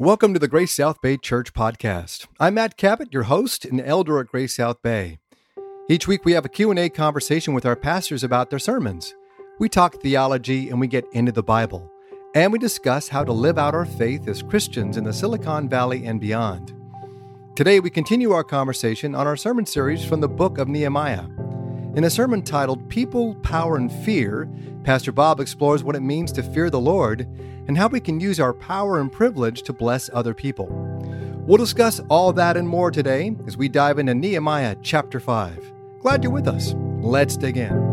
Welcome to the Grace South Bay Church podcast. I'm Matt Cabot, your host and elder at Grace South Bay. Each week we have a Q&A conversation with our pastors about their sermons. We talk theology and we get into the Bible. And we discuss how to live out our faith as Christians in the Silicon Valley and beyond. Today we continue our conversation on our sermon series from the Book of Nehemiah. In a sermon titled People, Power, and Fear, Pastor Bob explores what it means to fear the Lord and how we can use our power and privilege to bless other people. We'll discuss all that and more today as we dive into Nehemiah chapter 5. Glad you're with us. Let's dig in.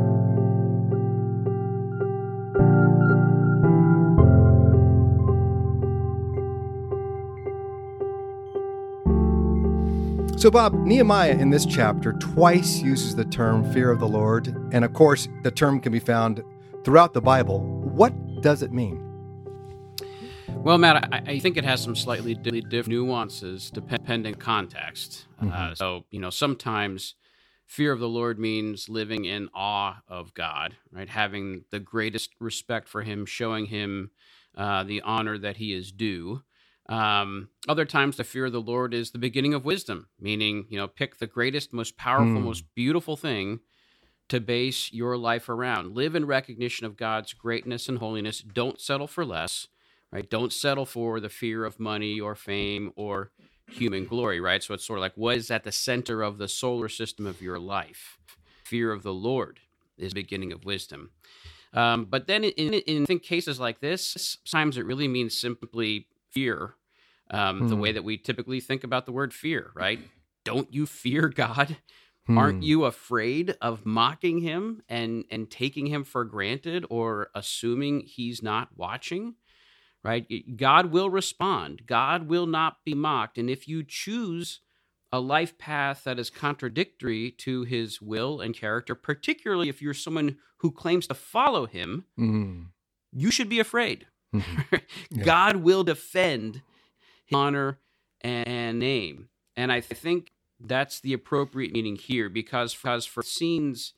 So, Bob, Nehemiah in this chapter twice uses the term fear of the Lord, and of course, the term can be found throughout the Bible. What does it mean? Well, Matt, I think it has some slightly different nuances depending on context. Mm-hmm. Sometimes fear of the Lord means living in awe of God, right? Having the greatest respect for Him, showing Him the honor that He is due. Other times, the fear of the Lord is the beginning of wisdom, meaning, pick the greatest, most powerful, most beautiful thing to base your life around. Live in recognition of God's greatness and holiness. Don't settle for less, right? Don't settle for the fear of money or fame or human glory, right? So it's sort of like, what is at the center of the solar system of your life? Fear of the Lord is the beginning of wisdom. But then in cases like this, sometimes it really means simply fear, the way that we typically think about the word fear, right? Don't you fear God? Aren't you afraid of mocking Him and taking Him for granted or assuming He's not watching, right? God will respond. God will not be mocked. And if you choose a life path that is contradictory to His will and character, particularly if you're someone who claims to follow Him, you should be afraid. God will defend His honor and name. And I think that's the appropriate meaning here, because for scenes,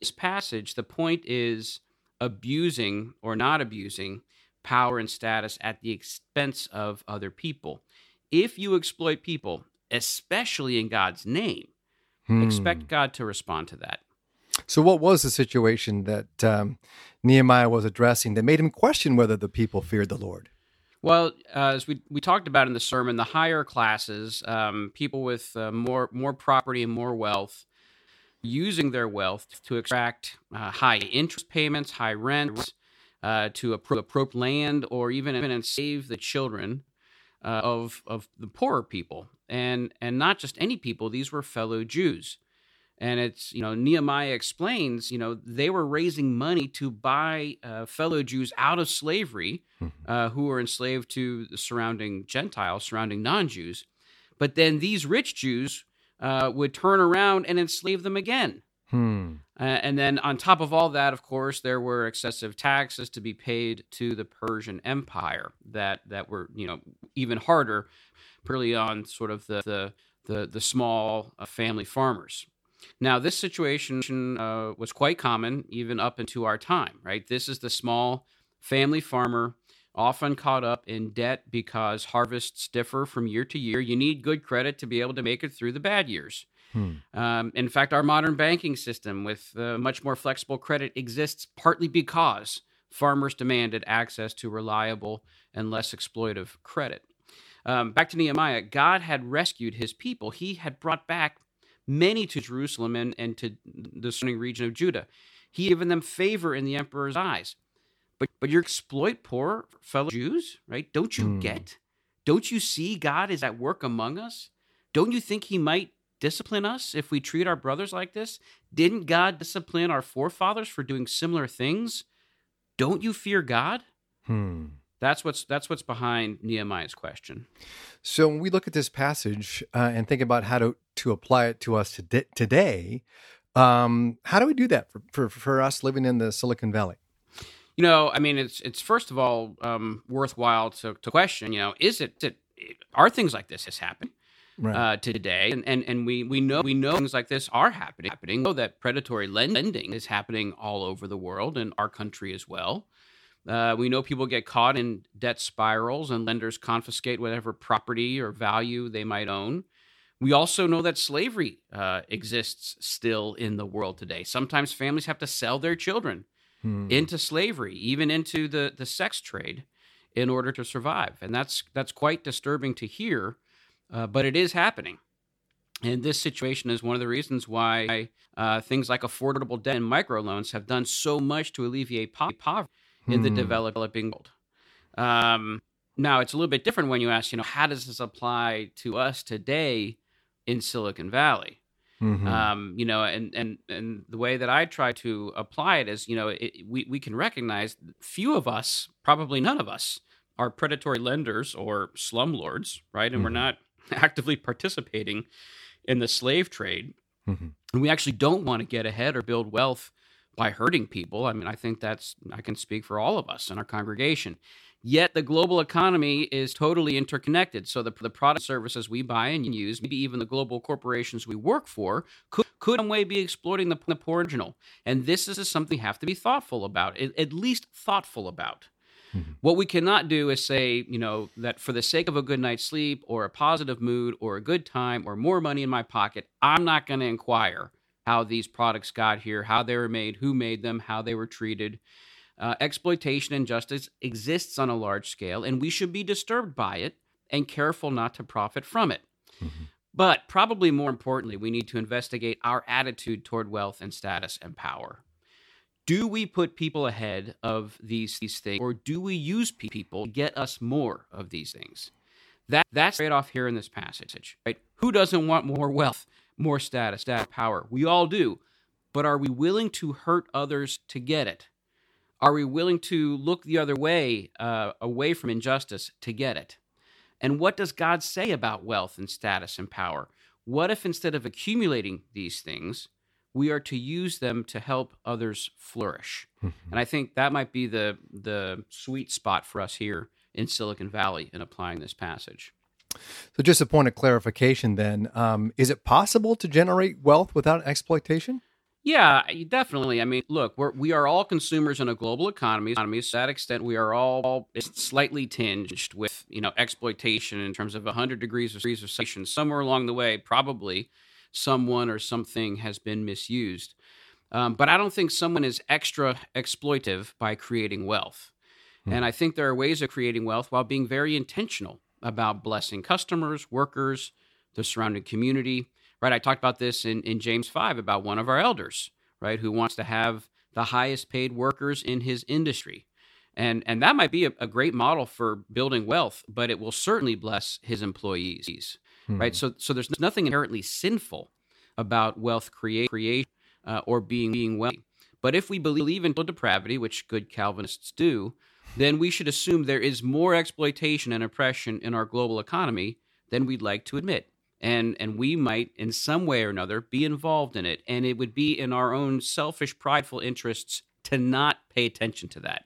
this passage, the point is abusing or not abusing power and status at the expense of other people. If you exploit people, especially in God's name, expect God to respond to that. So what was the situation that Nehemiah was addressing that made him question whether the people feared the Lord? Well, as we talked about in the sermon, the higher classes, people with more property and more wealth, using their wealth to extract high interest payments, high rents, to appropriate land, or even enslave the children of the poorer people. And not just any people, these were fellow Jews. And it's, Nehemiah explains, they were raising money to buy fellow Jews out of slavery who were enslaved to the surrounding Gentiles, surrounding non-Jews. But then these rich Jews would turn around and enslave them again. And then on top of all that, of course, there were excessive taxes to be paid to the Persian Empire that were, even harder, purely on sort of the small family farmers. Now, this situation was quite common even up into our time, right? This is the small family farmer often caught up in debt because harvests differ from year to year. You need good credit to be able to make it through the bad years. In fact, our modern banking system with much more flexible credit exists partly because farmers demanded access to reliable and less exploitive credit. Back to Nehemiah, God had rescued His people. He had brought back many to Jerusalem and to the surrounding region of Judah. He had given them favor in the emperor's eyes. But you exploit poor fellow Jews, right? Don't you get? Don't you see God is at work among us? Don't you think He might discipline us if we treat our brothers like this? Didn't God discipline our forefathers for doing similar things? Don't you fear God? That's what's behind Nehemiah's question. So when we look at this passage and think about how to apply it to us today, how do we do that for us living in the Silicon Valley? It's first of all worthwhile to question. Are things like this happening today? And we know things like this are happening. We know that predatory lending is happening all over the world and our country as well. We know people get caught in debt spirals and lenders confiscate whatever property or value they might own. We also know that slavery exists still in the world today. Sometimes families have to sell their children into slavery, even into the sex trade, in order to survive. And that's quite disturbing to hear, but it is happening. And this situation is one of the reasons why things like affordable debt and microloans have done so much to alleviate poverty in the developing world. Now, it's a little bit different when you ask, how does this apply to us today in Silicon Valley? And the way that I try to apply it is, we can recognize few of us, probably none of us, are predatory lenders or slumlords, right? And we're not actively participating in the slave trade. And we actually don't want to get ahead or build wealth by hurting people. I mean, I think I can speak for all of us in our congregation. Yet the global economy is totally interconnected. So the product services we buy and use, maybe even the global corporations we work for, could in some way be exploiting the poor marginal. And this is something we have to be thoughtful about, at least thoughtful about. What we cannot do is say, that for the sake of a good night's sleep or a positive mood or a good time or more money in my pocket, I'm not going to inquire how these products got here, how they were made, who made them, how they were treated. Exploitation and injustice exists on a large scale, and we should be disturbed by it and careful not to profit from it. But probably more importantly, we need to investigate our attitude toward wealth and status and power. Do we put people ahead of these things, or do we use people to get us more of these things? That's right off here in this passage, right? Who doesn't want more wealth, more status, that power? We all do, but are we willing to hurt others to get it? Are we willing to look the other way, away from injustice, to get it? And what does God say about wealth and status and power? What if instead of accumulating these things, we are to use them to help others flourish? And I think that might be the sweet spot for us here in Silicon Valley in applying this passage. So just a point of clarification then, is it possible to generate wealth without exploitation? Yeah, definitely. I mean, look, we are all consumers in a global economy. To that extent, we are all slightly tinged with, exploitation in terms of 100 degrees of separation. Somewhere along the way, probably someone or something has been misused. But I don't think someone is extra exploitive by creating wealth. And I think there are ways of creating wealth while being very intentional about blessing customers, workers, the surrounding community. Right, I talked about this in James 5 about one of our elders, right, who wants to have the highest paid workers in his industry. And that might be a great model for building wealth, but it will certainly bless his employees, right? So there's nothing inherently sinful about wealth creation or being wealthy. But if we believe in depravity, which good Calvinists do, then we should assume there is more exploitation and oppression in our global economy than we'd like to admit. And we might, in some way or another, be involved in it. And it would be in our own selfish, prideful interests to not pay attention to that.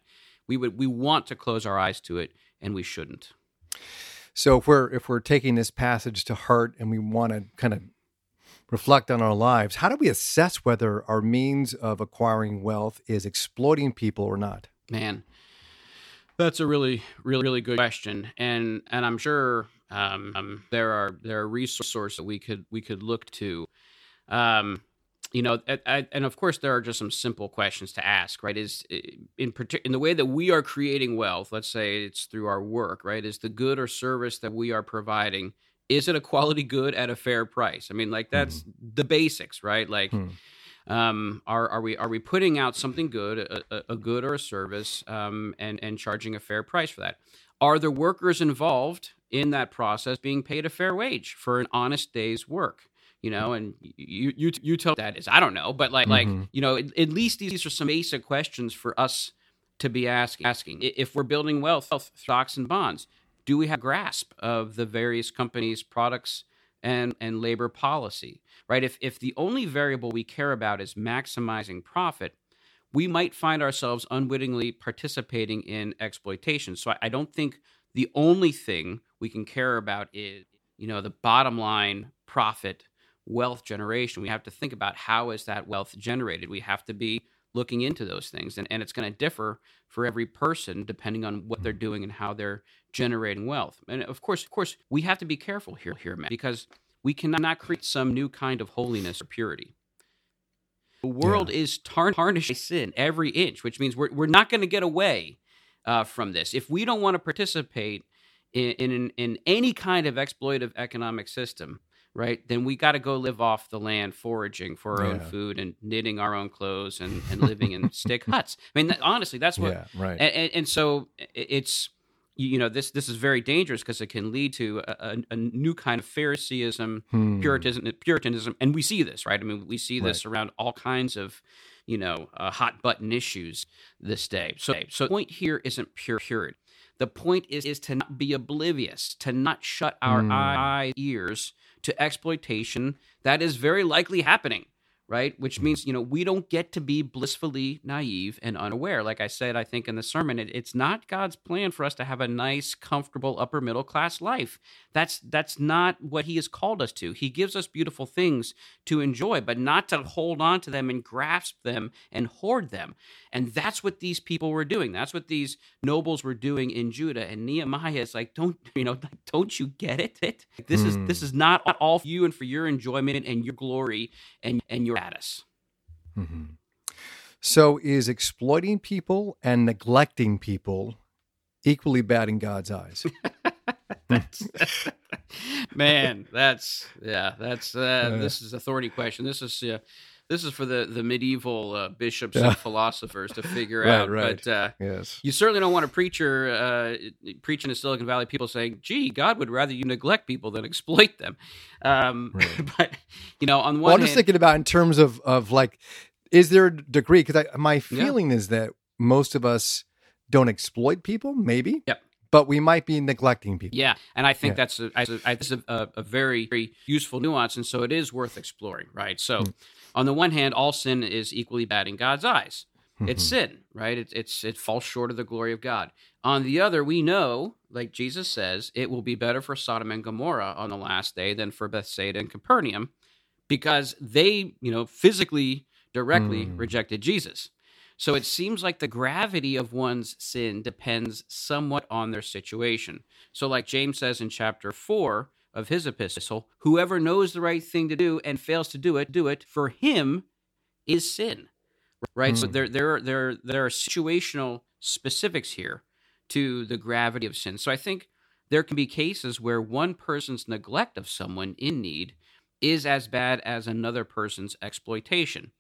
We want to close our eyes to it, and we shouldn't. So if we're taking this passage to heart and we want to kind of reflect on our lives, how do we assess whether our means of acquiring wealth is exploiting people or not? Man, that's a really, really, really good question. And I'm sure... there are resources that we could look to, and of course there are just some simple questions to ask, right? Is in the way that we are creating wealth, let's say it's through our work, right? Is the good or service that we are providing, is it a quality good at a fair price? I mean, like that's the basics, right? Like, are we putting out something good, a good or a service, and charging a fair price for that? Are the workers involved in that process being paid a fair wage for an honest day's work? And you tell that is, I don't know, but at least these are some basic questions for us to be asking. If we're building wealth, stocks and bonds, do we have a grasp of the various companies' products and labor policy, right? If the only variable we care about is maximizing profit, we might find ourselves unwittingly participating in exploitation. So I don't think the only thing we can care about is, the bottom line profit, wealth generation. We have to think about how is that wealth generated. We have to be looking into those things. And it's going to differ for every person depending on what they're doing and how they're generating wealth. And of course, we have to be careful here, Matt, because we cannot create some new kind of holiness or purity. The world is tarnished by sin every inch, which means we're not going to get away from this. If we don't want to participate in any kind of exploitative economic system, right, then we got to go live off the land, foraging for our own food and knitting our own clothes and living in stick huts. I mean, honestly, that's what. Yeah, right. And so it's, you know, this is very dangerous because it can lead to a new kind of Phariseeism, Puritanism, and we see this, right? I mean, we see this around all kinds of, you know, hot button issues this day. So the point here isn't purity. The point is to not be oblivious, to not shut our ears to exploitation that is very likely happening, right? Which means, you know, we don't get to be blissfully naive and unaware. Like I said, I think in the sermon, it's not God's plan for us to have a nice, comfortable, upper middle class life. That's not what He has called us to. He gives us beautiful things to enjoy, but not to hold on to them and grasp them and hoard them. And that's what these people were doing. That's what these nobles were doing in Judah. And Nehemiah is like, don't you get it? This is not all for you and for your enjoyment and your glory and your status. Mm-hmm. So is exploiting people and neglecting people equally bad in God's eyes? This is authority question. This is for the medieval bishops and philosophers to figure out. Right. But you certainly don't want a preacher preaching to Silicon Valley people saying, "Gee, God would rather you neglect people than exploit them." But you know, on one hand, I'm just thinking about in terms of like, is there a degree? Because my feeling is that most of us don't exploit people, maybe. Yep. But we might be neglecting people. Yeah, and I think that's a very, very useful nuance, and so it is worth exploring, right? So on the one hand, all sin is equally bad in God's eyes. It's sin, right? It falls short of the glory of God. On the other, we know, like Jesus says, it will be better for Sodom and Gomorrah on the last day than for Bethsaida and Capernaum because they, you know, physically, directly rejected Jesus. So it seems like the gravity of one's sin depends somewhat on their situation. So like James says in chapter 4 of his epistle, whoever knows the right thing to do and fails to do it, for him is sin. Right? So there are situational specifics here to the gravity of sin. So I think there can be cases where one person's neglect of someone in need is as bad as another person's exploitation,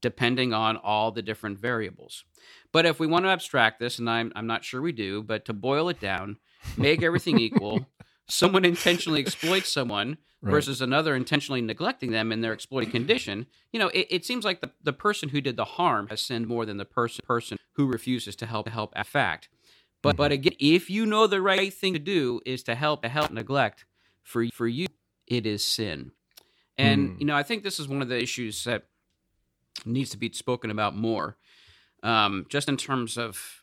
depending on all the different variables. But if we want to abstract this, and I'm not sure we do, but to boil it down, make everything equal, someone intentionally exploits someone versus another intentionally neglecting them in their exploited condition, you know, it seems like the person who did the harm has sinned more than the person who refuses to help at fact. But again, if you know the right thing to do is to help neglect, for you, it is sin. And, you know, I think this is one of the issues that needs to be spoken about more, just in terms of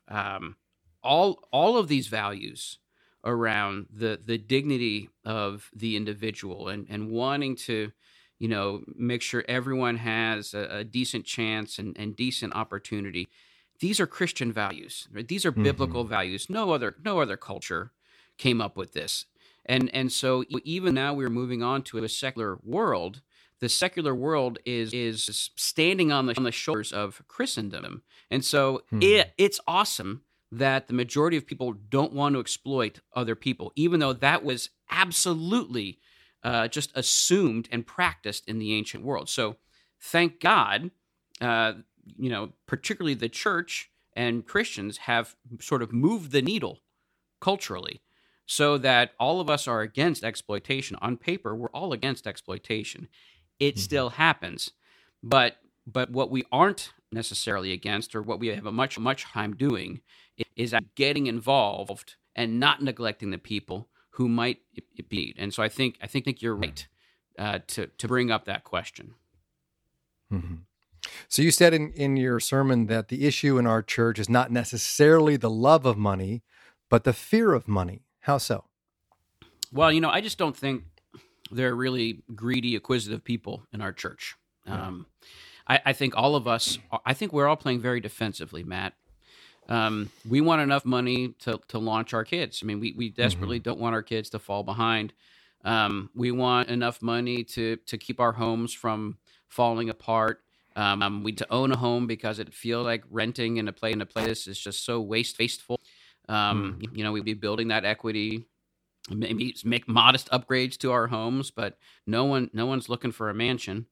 all of these values around the dignity of the individual and wanting to, you know, make sure everyone has a decent chance and decent opportunity. These are Christian values. Right? These are biblical values. No other culture came up with this. And so even now we're moving on to a secular world. The secular world is standing on the shoulders of Christendom. And so it's awesome that the majority of people don't want to exploit other people, even though that was absolutely just assumed and practiced in the ancient world. So thank God, you know, particularly the church and Christians have sort of moved the needle culturally, so that all of us are against exploitation. On paper, we're all against exploitation. It still happens, but what we aren't necessarily against, or what we have a much time doing, is getting involved and not neglecting the people who might be. And so I think you're right to bring up that question. Mm-hmm. So you said in your sermon that the issue in our church is not necessarily the love of money, but the fear of money. How so? Well, you know, I just don't think they're really greedy, acquisitive people in our church. I think all of us, I think we're all playing very defensively, Matt. We want enough money to launch our kids. I mean, we desperately don't want our kids to fall behind. We want enough money to keep our homes from falling apart. We to own a home because it feels like renting in a place is just so wasteful. You know, we'd be building that equity, maybe make modest upgrades to our homes, but no one's looking for a mansion.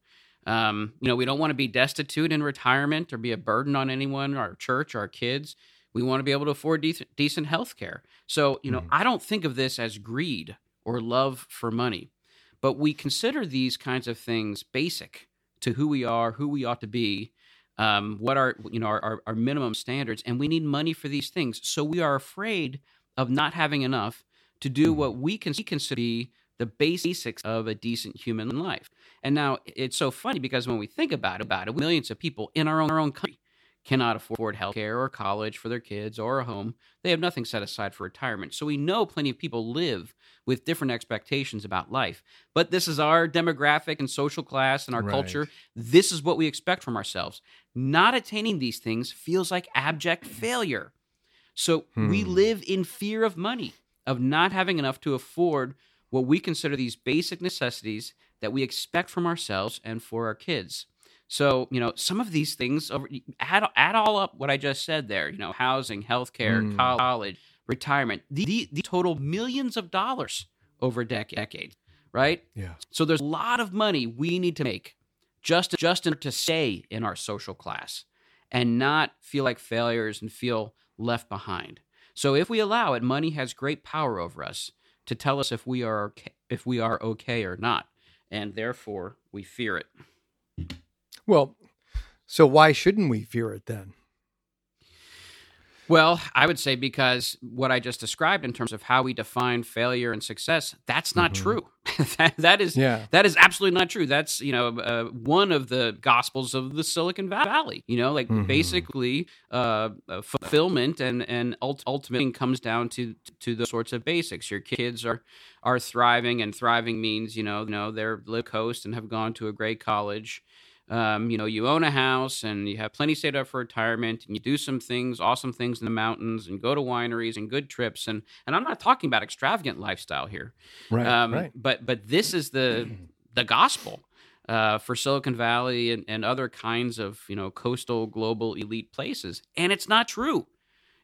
You know, we don't want to be destitute in retirement or be a burden on anyone, our church, our kids. We want to be able to afford decent health care. So, you know, I don't think of this as greed or love for money, but we consider these kinds of things basic to who we are, who we ought to be, what are, you know, our minimum standards, and we need money for these things. So we are afraid of not having enough to do what we consider to be the basics of a decent human life. And now it's so funny because when we think about it, millions of people in our own country cannot afford healthcare or college for their kids or a home. They have nothing set aside for retirement. So we know plenty of people live with different expectations about life. But this is our demographic and social class and our culture. This is what we expect from ourselves. Not attaining these things feels like abject failure. So we live in fear of money, of not having enough to afford what we consider these basic necessities that we expect from ourselves and for our kids. So, you know, some of these things, add all up what I just said there, you know, housing, healthcare, college, retirement, the total millions of dollars over a decade, right? Yeah. So there's a lot of money we need to make just to stay in our social class and not feel like failures and feel left behind. So if we allow it, money has great power over us to tell us if we are okay or not, and therefore we fear it. Well, so why shouldn't we fear it then? Well, I would say because what I just described in terms of how we define failure and success, that's not true. That is absolutely not true. That's, you know, one of the Gospels of the Silicon Valley, you know, like basically fulfillment and ultimately comes down to those sorts of basics. Your kids are thriving, and thriving means, you know they're live coast and have gone to a great college. You know, you own a house and you have plenty saved up for retirement, and you do some things, awesome things in the mountains, and go to wineries and good trips. And I'm not talking about extravagant lifestyle here, right. But this is the gospel for Silicon Valley and other kinds of, you know, coastal global elite places, and it's not true.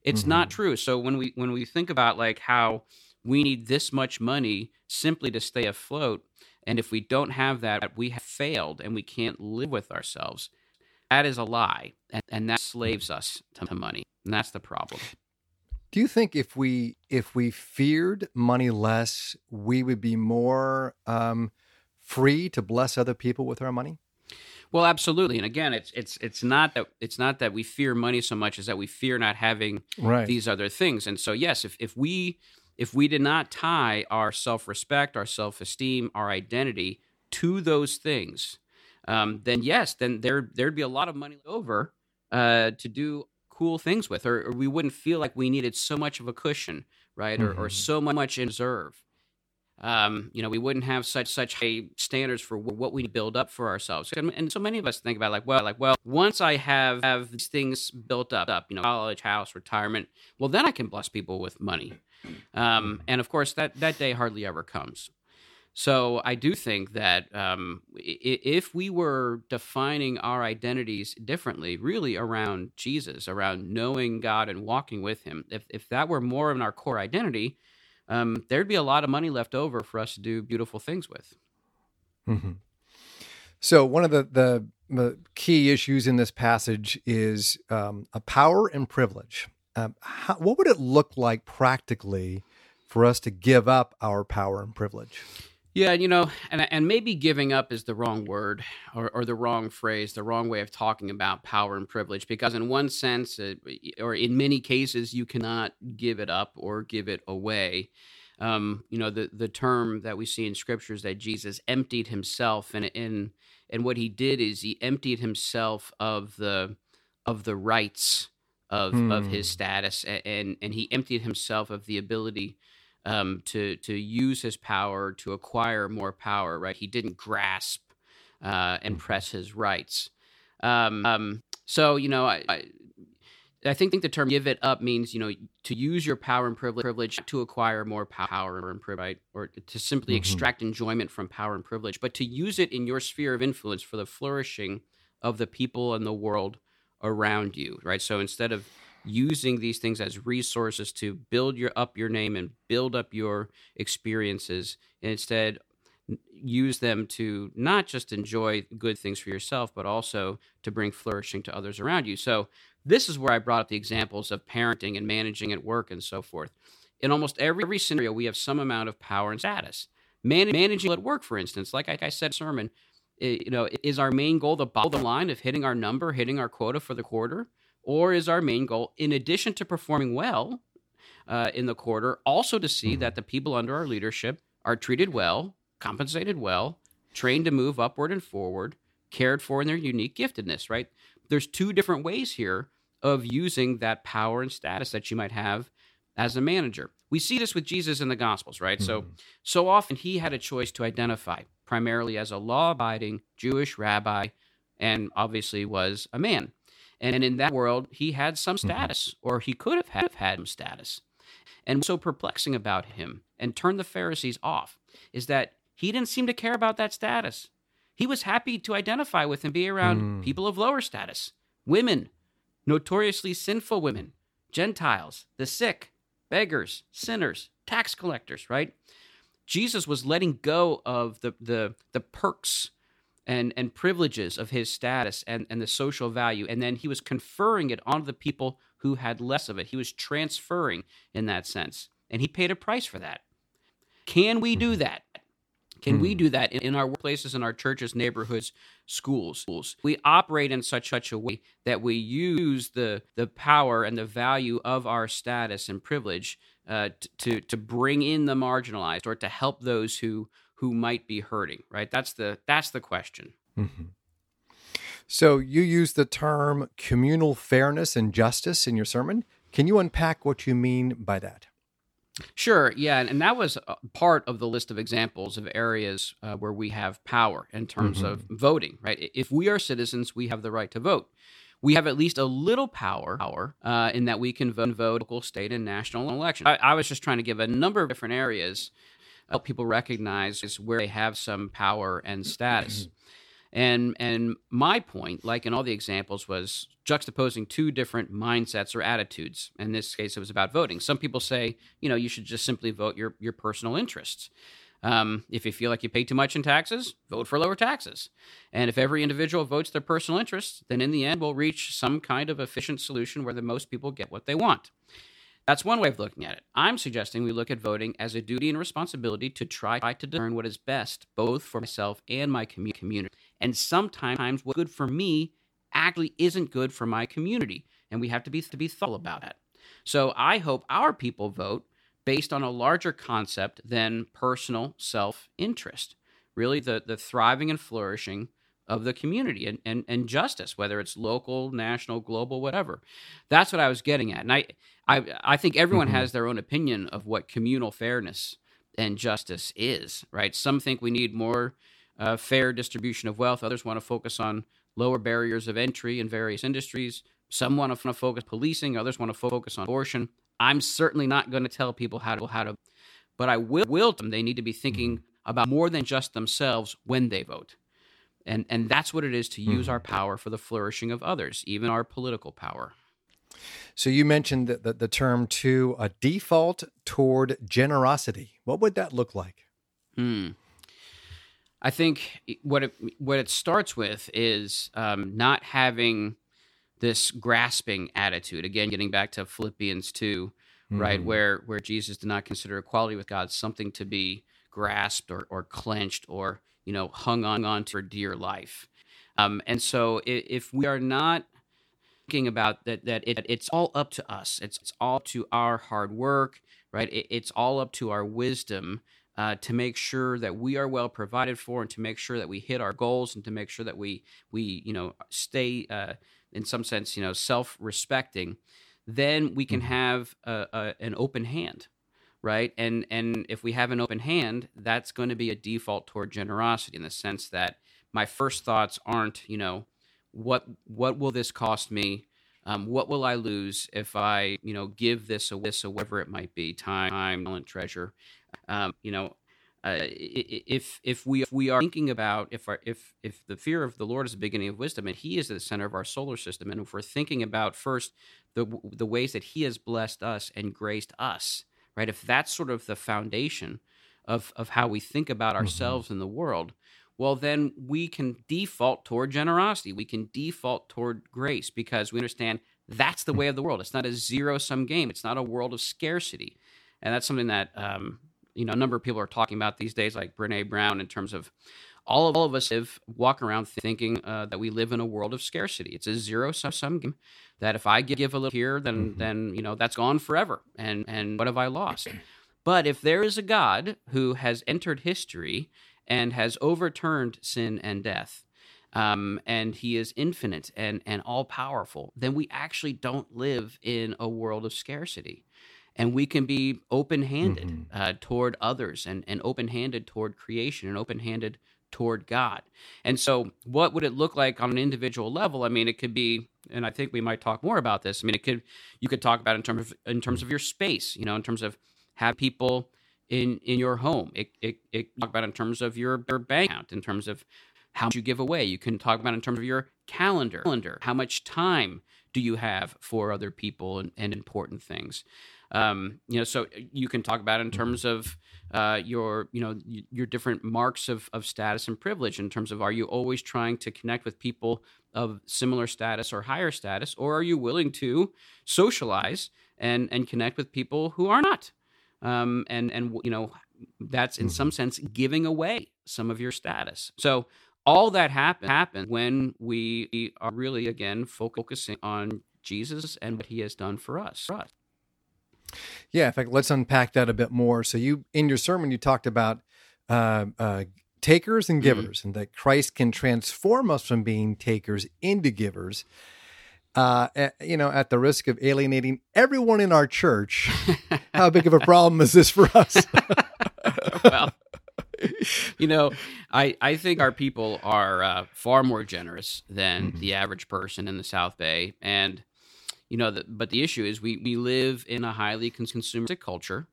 It's not true. So when we think about like how we need this much money simply to stay afloat, and if we don't have that, we have failed and we can't live with ourselves. That is a lie, and that slaves us to money, and that's the problem. Do you think if we feared money less, we would be more free to bless other people with our money? Well, absolutely. And again, it's not that we fear money so much as that we fear not having these other things. And so, yes, if we did not tie our self-respect, our self-esteem, our identity to those things, then there'd be a lot of money over to do cool things with, or we wouldn't feel like we needed so much of a cushion, right, or so much in reserve. You know, we wouldn't have such high standards for what we build up for ourselves. And so many of us think about like, well, once I have these things built up, you know, college, house, retirement, well, then I can bless people with money. And of course that day hardly ever comes. So I do think that, if we were defining our identities differently, really around Jesus, around knowing God and walking with him, if that were more of our core identity, there'd be a lot of money left over for us to do beautiful things with. Mm-hmm. So one of the key issues in this passage is a power and privilege. What would it look like practically for us to give up our power and privilege? Yeah, you know, and maybe giving up is the wrong word or the wrong phrase, the wrong way of talking about power and privilege, because in one sense, or in many cases, you cannot give it up or give it away. You know, the term that we see in Scripture is that Jesus emptied himself, and what he did is he emptied himself of the rights of his status, and he emptied himself of the ability to use his power, to acquire more power, right? He didn't grasp and press his rights. So, you know, I think the term give it up means, you know, to use your power and privilege to acquire more power and privilege, right? Or to simply extract enjoyment from power and privilege, but to use it in your sphere of influence for the flourishing of the people and the world around you, right? So instead of using these things as resources to build up your name and build up your experiences, and instead use them to not just enjoy good things for yourself, but also to bring flourishing to others around you. So this is where I brought up the examples of parenting and managing at work and so forth. In almost every scenario, we have some amount of power and status. Managing at work, for instance, like I said in the sermon, you know, is our main goal the bottom line of hitting our number, hitting our quota for the quarter? Or is our main goal, in addition to performing well in the quarter, also to see that the people under our leadership are treated well, compensated well, trained to move upward and forward, cared for in their unique giftedness, right? There's two different ways here of using that power and status that you might have as a manager. We see this with Jesus in the Gospels, right? So often he had a choice to identify primarily as a law-abiding Jewish rabbi, and obviously was a man. And in that world, he had some status, or he could have had some status. And what's so perplexing about him and turned the Pharisees off is that he didn't seem to care about that status. He was happy to identify with and be around people of lower status, women, notoriously sinful women, Gentiles, the sick, beggars, sinners, tax collectors, right? Jesus was letting go of the perks and privileges of his status and the social value, and then he was conferring it on the people who had less of it. He was transferring in that sense, and he paid a price for that. Can we do that? Can we do that in our workplaces, in our churches, neighborhoods, schools? We operate in such a way that we use the power and the value of our status and privilege to bring in the marginalized, or to help those who might be hurting, right? That's the question. Mm-hmm. So you use the term communal fairness and justice in your sermon. Can you unpack what you mean by that? Sure, yeah, and that was part of the list of examples of areas where we have power in terms of voting, right? If we are citizens, we have the right to vote. We have at least a little power in that we can vote local, state, and national elections. I was just trying to give a number of different areas help people recognize is where they have some power and status. And my point, like in all the examples, was juxtaposing two different mindsets or attitudes. In this case, it was about voting. Some people say, you know, you should just simply vote your personal interests. If you feel like you pay too much in taxes, vote for lower taxes. And if every individual votes their personal interests, then in the end, we'll reach some kind of efficient solution where the most people get what they want. That's one way of looking at it. I'm suggesting we look at voting as a duty and responsibility to try to discern what is best, both for myself and my community. And sometimes what's good for me actually isn't good for my community, and we have to be thoughtful about that. So I hope our people vote based on a larger concept than personal self-interest, really the thriving and flourishing of the community and justice, whether it's local, national, global, whatever. That's what I was getting at. And I think everyone has their own opinion of what communal fairness and justice is, right? Some think we need more fair distribution of wealth. Others want to focus on lower barriers of entry in various industries. Some want to focus on policing. Others want to focus on abortion. I'm certainly not going to tell people how to, but I will tell them they need to be thinking about more than just themselves when they vote. And that's what it is to use our power for the flourishing of others, even our political power. So you mentioned the term to a default toward generosity. What would that look like? I think what it starts with is not having this grasping attitude. Again, getting back to Philippians 2, right, where Jesus did not consider equality with God something to be grasped or clenched or, you know, hung on to dear life. And so if we are not thinking about that it's all up to us, it's all to our hard work, right? It's all up to our wisdom to make sure that we are well provided for, and to make sure that we hit our goals, and to make sure that we you know, stay in some sense, you know, self-respecting, then we can have an open hand. Right, and if we have an open hand, that's going to be a default toward generosity, in the sense that my first thoughts aren't, you know, what will this cost me? What will I lose if I, give this away, or whatever it might be, time, talent, treasure? If we are thinking about if the fear of the Lord is the beginning of wisdom and He is at the center of our solar system, and if we're thinking about first the ways that He has blessed us and graced us, right? If that's sort of the foundation of how we think about ourselves and the world, well, then we can default toward generosity. We can default toward grace because we understand that's the way of the world. It's not a zero-sum game. It's not a world of scarcity. And that's something that a number of people are talking about these days, like Brene Brown, in terms of all of us walk around thinking that we live in a world of scarcity. It's a zero-sum game that if I give a little here, then that's gone forever. And what have I lost? But if there is a God who has entered history and has overturned sin and death, and He is infinite and all-powerful, then we actually don't live in a world of scarcity. And we can be open-handed toward others and open-handed toward creation and open-handed toward God. And so what would it look like on an individual level? I mean, it could be, and I think we might talk more about this, you could talk about in terms of your space, in terms of have people in your home. It talk about in terms of your bank account, in terms of how much you give away. You can talk about in terms of your calendar. How much time do you have for other people and important things? So you can talk about in terms of your different marks of status and privilege, in terms of, are you always trying to connect with people of similar status or higher status, or are you willing to socialize and connect with people who are not? That's in some sense giving away some of your status. So all that happens when we are really, again, focusing on Jesus and what He has done for us. Yeah, in fact, let's unpack that a bit more. So you, in your sermon, you talked about takers and givers, and that Christ can transform us from being takers into givers. At the risk of alienating everyone in our church, how big of a problem is this for us? Well, I think our people are far more generous than the average person in the South Bay. And, but the issue is we live in a highly consumeristic culture,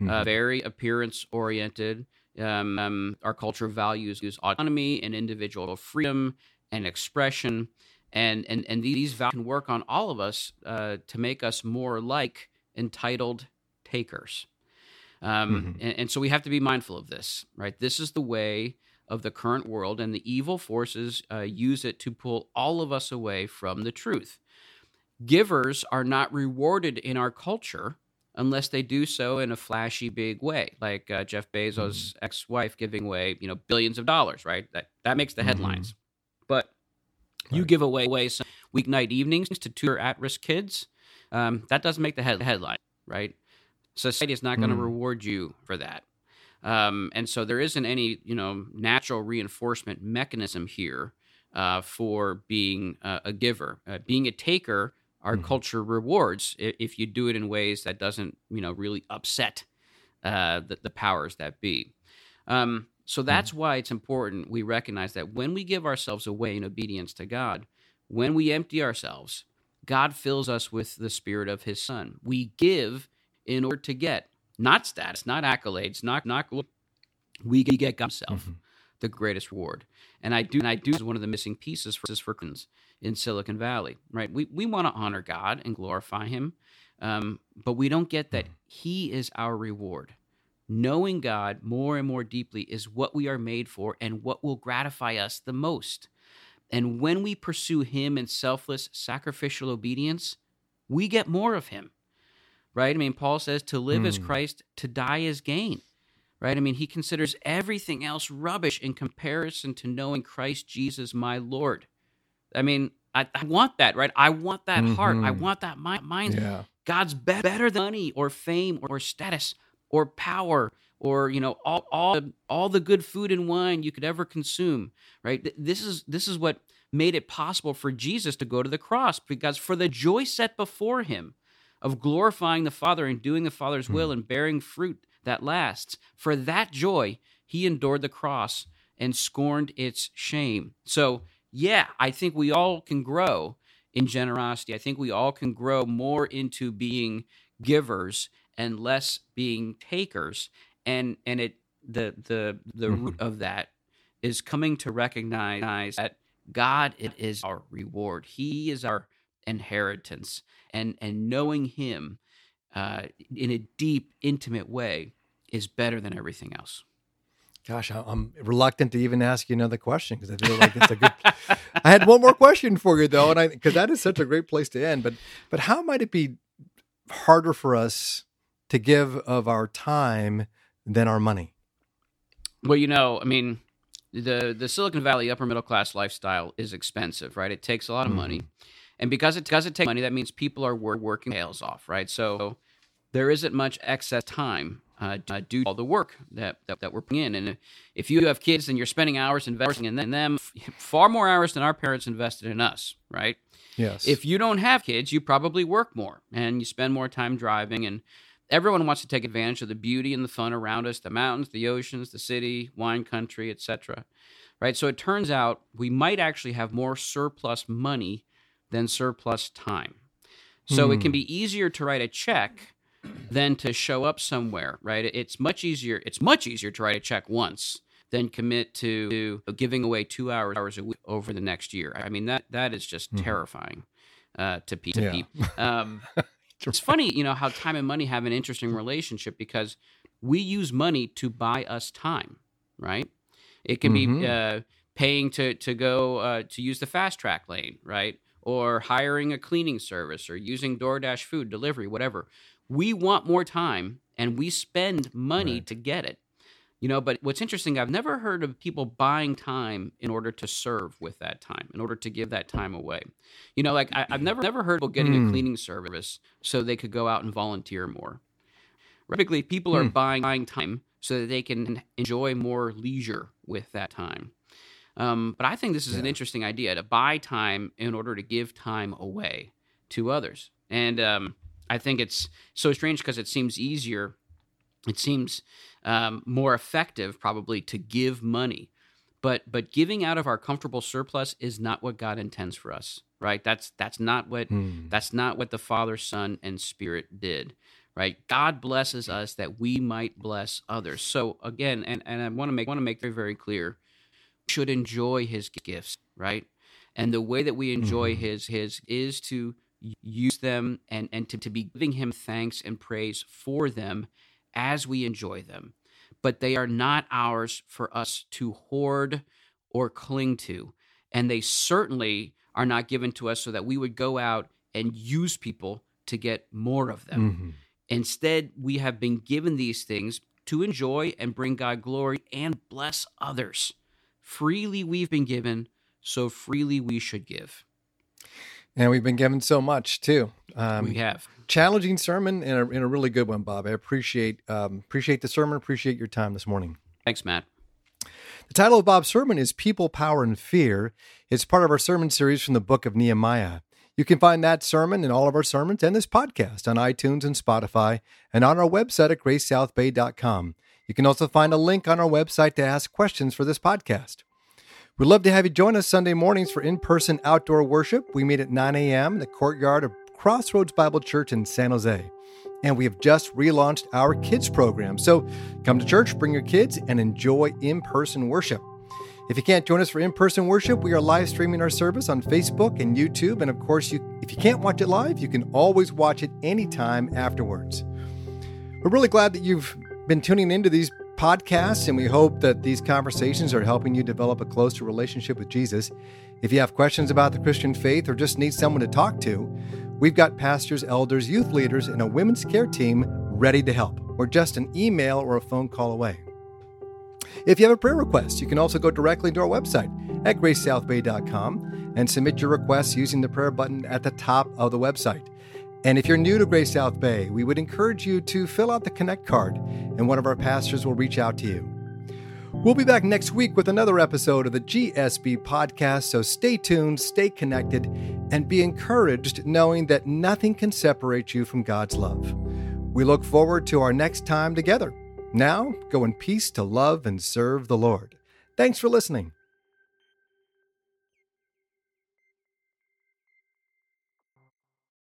very appearance-oriented. Our culture values autonomy and individual freedom and expression. And these values can work on all of us to make us more like entitled takers. And so we have to be mindful of this, right? This is the way of the current world, and the evil forces use it to pull all of us away from the truth. Givers are not rewarded in our culture unless they do so in a flashy, big way, like Jeff Bezos' ex-wife giving away billions of dollars, right? That makes the headlines. But you give away some weeknight evenings to tutor at-risk kids. That doesn't make the headline, right? Society is not going to reward you for that. And so there isn't any, natural reinforcement mechanism here for being a giver. Being a taker, our culture rewards if you do it in ways that doesn't, really upset the powers that be. So that's why it's important we recognize that when we give ourselves away in obedience to God, when we empty ourselves, God fills us with the Spirit of His Son. We give in order to get, not status, not accolades, not we get God Himself, the greatest reward. And I do is one of the missing pieces for Christians in Silicon Valley, right? We want to honor God and glorify Him, but we don't get that He is our reward. Knowing God more and more deeply is what we are made for and what will gratify us the most. And when we pursue Him in selfless, sacrificial obedience, we get more of Him, right? I mean, Paul says to live is Christ, to die is gain, right? I mean, he considers everything else rubbish in comparison to knowing Christ Jesus, my Lord. I mean, I want that, right? I want that heart. I want that mind. Yeah. God's better than money or fame or status or power, or all the good food and wine you could ever consume, right? This is what made it possible for Jesus to go to the cross, because for the joy set before Him of glorifying the Father and doing the Father's will and bearing fruit that lasts, for that joy He endured the cross and scorned its shame. So yeah, I think we all can grow in generosity. I think we all can grow more into being givers and less being takers. And it the root of that is coming to recognize that God is our reward. He is our inheritance, and knowing Him in a deep, intimate way is better than everything else. Gosh, I'm reluctant to even ask you another question because I feel like it's a good. I had one more question for you though, and because that is such a great place to end. But how might it be harder for us to give of our time than our money? Well, you know, I mean, the Silicon Valley upper middle class lifestyle is expensive, right? It takes a lot of money, and because it takes money, that means people are working tails off, right? So there isn't much excess time due to all the work that we're putting in. And if you have kids and you're spending hours investing in them, far more hours than our parents invested in us, right? Yes. If you don't have kids, you probably work more and you spend more time driving. And everyone wants to take advantage of the beauty and the fun around us, the mountains, the oceans, the city, wine country, etc. Right? So it turns out we might actually have more surplus money than surplus time. So it can be easier to write a check than to show up somewhere, right? It's much easier to write a check once than commit to giving away 2 hours a week over the next year. I mean, that is just terrifying to people. Yeah. It's funny, you know, how time and money have an interesting relationship because we use money to buy us time, right? It can be paying to go to use the fast track lane, right? Or hiring a cleaning service or using DoorDash food delivery, whatever. We want more time and we spend money to get it. You know, but what's interesting, I've never heard of people buying time in order to serve with that time, in order to give that time away. You know, like I've never heard of people getting a cleaning service so they could go out and volunteer more. Typically, people are buying time so that they can enjoy more leisure with that time. But I think this is an interesting idea, to buy time in order to give time away to others. And I think it's so strange because it seems easier. It seems more effective probably to give money, but giving out of our comfortable surplus is not what God intends for us, right? That's not what the Father, Son, and Spirit did, right? God blesses us that we might bless others. So again, and I want to make very, very clear, we should enjoy His gifts, right? And the way that we enjoy His is to use them and to be giving Him thanks and praise for them as we enjoy them, but they are not ours for us to hoard or cling to. And they certainly are not given to us so that we would go out and use people to get more of them. Instead, we have been given these things to enjoy and bring God glory and bless others. Freely we've been given, so freely we should give. And we've been given so much too. We have challenging sermon and a really good one, Bob. I appreciate the sermon. Appreciate your time this morning. Thanks, Matt. The title of Bob's sermon is "People, Power, and Fear." It's part of our sermon series from the Book of Nehemiah. You can find that sermon and all of our sermons and this podcast on iTunes and Spotify, and on our website at gracesouthbay.com. You can also find a link on our website to ask questions for this podcast. We'd love to have you join us Sunday mornings for in-person outdoor worship. We meet at 9 a.m. in the courtyard of Crossroads Bible Church in San Jose. And we have just relaunched our kids program. So come to church, bring your kids, and enjoy in-person worship. If you can't join us for in-person worship, we are live streaming our service on Facebook and YouTube. And of course, if you can't watch it live, you can always watch it anytime afterwards. We're really glad that you've been tuning into these podcasts, and we hope that these conversations are helping you develop a closer relationship with Jesus. If you have questions about the Christian faith or just need someone to talk to, we've got pastors, elders, youth leaders, and a women's care team ready to help. Or just an email or a phone call away. If you have a prayer request, you can also go directly to our website at gracesouthbay.com and submit your requests using the prayer button at the top of the website. And if you're new to Grace South Bay, we would encourage you to fill out the Connect card, and one of our pastors will reach out to you. We'll be back next week with another episode of the GSB podcast, so stay tuned, stay connected, and be encouraged knowing that nothing can separate you from God's love. We look forward to our next time together. Now, go in peace to love and serve the Lord. Thanks for listening.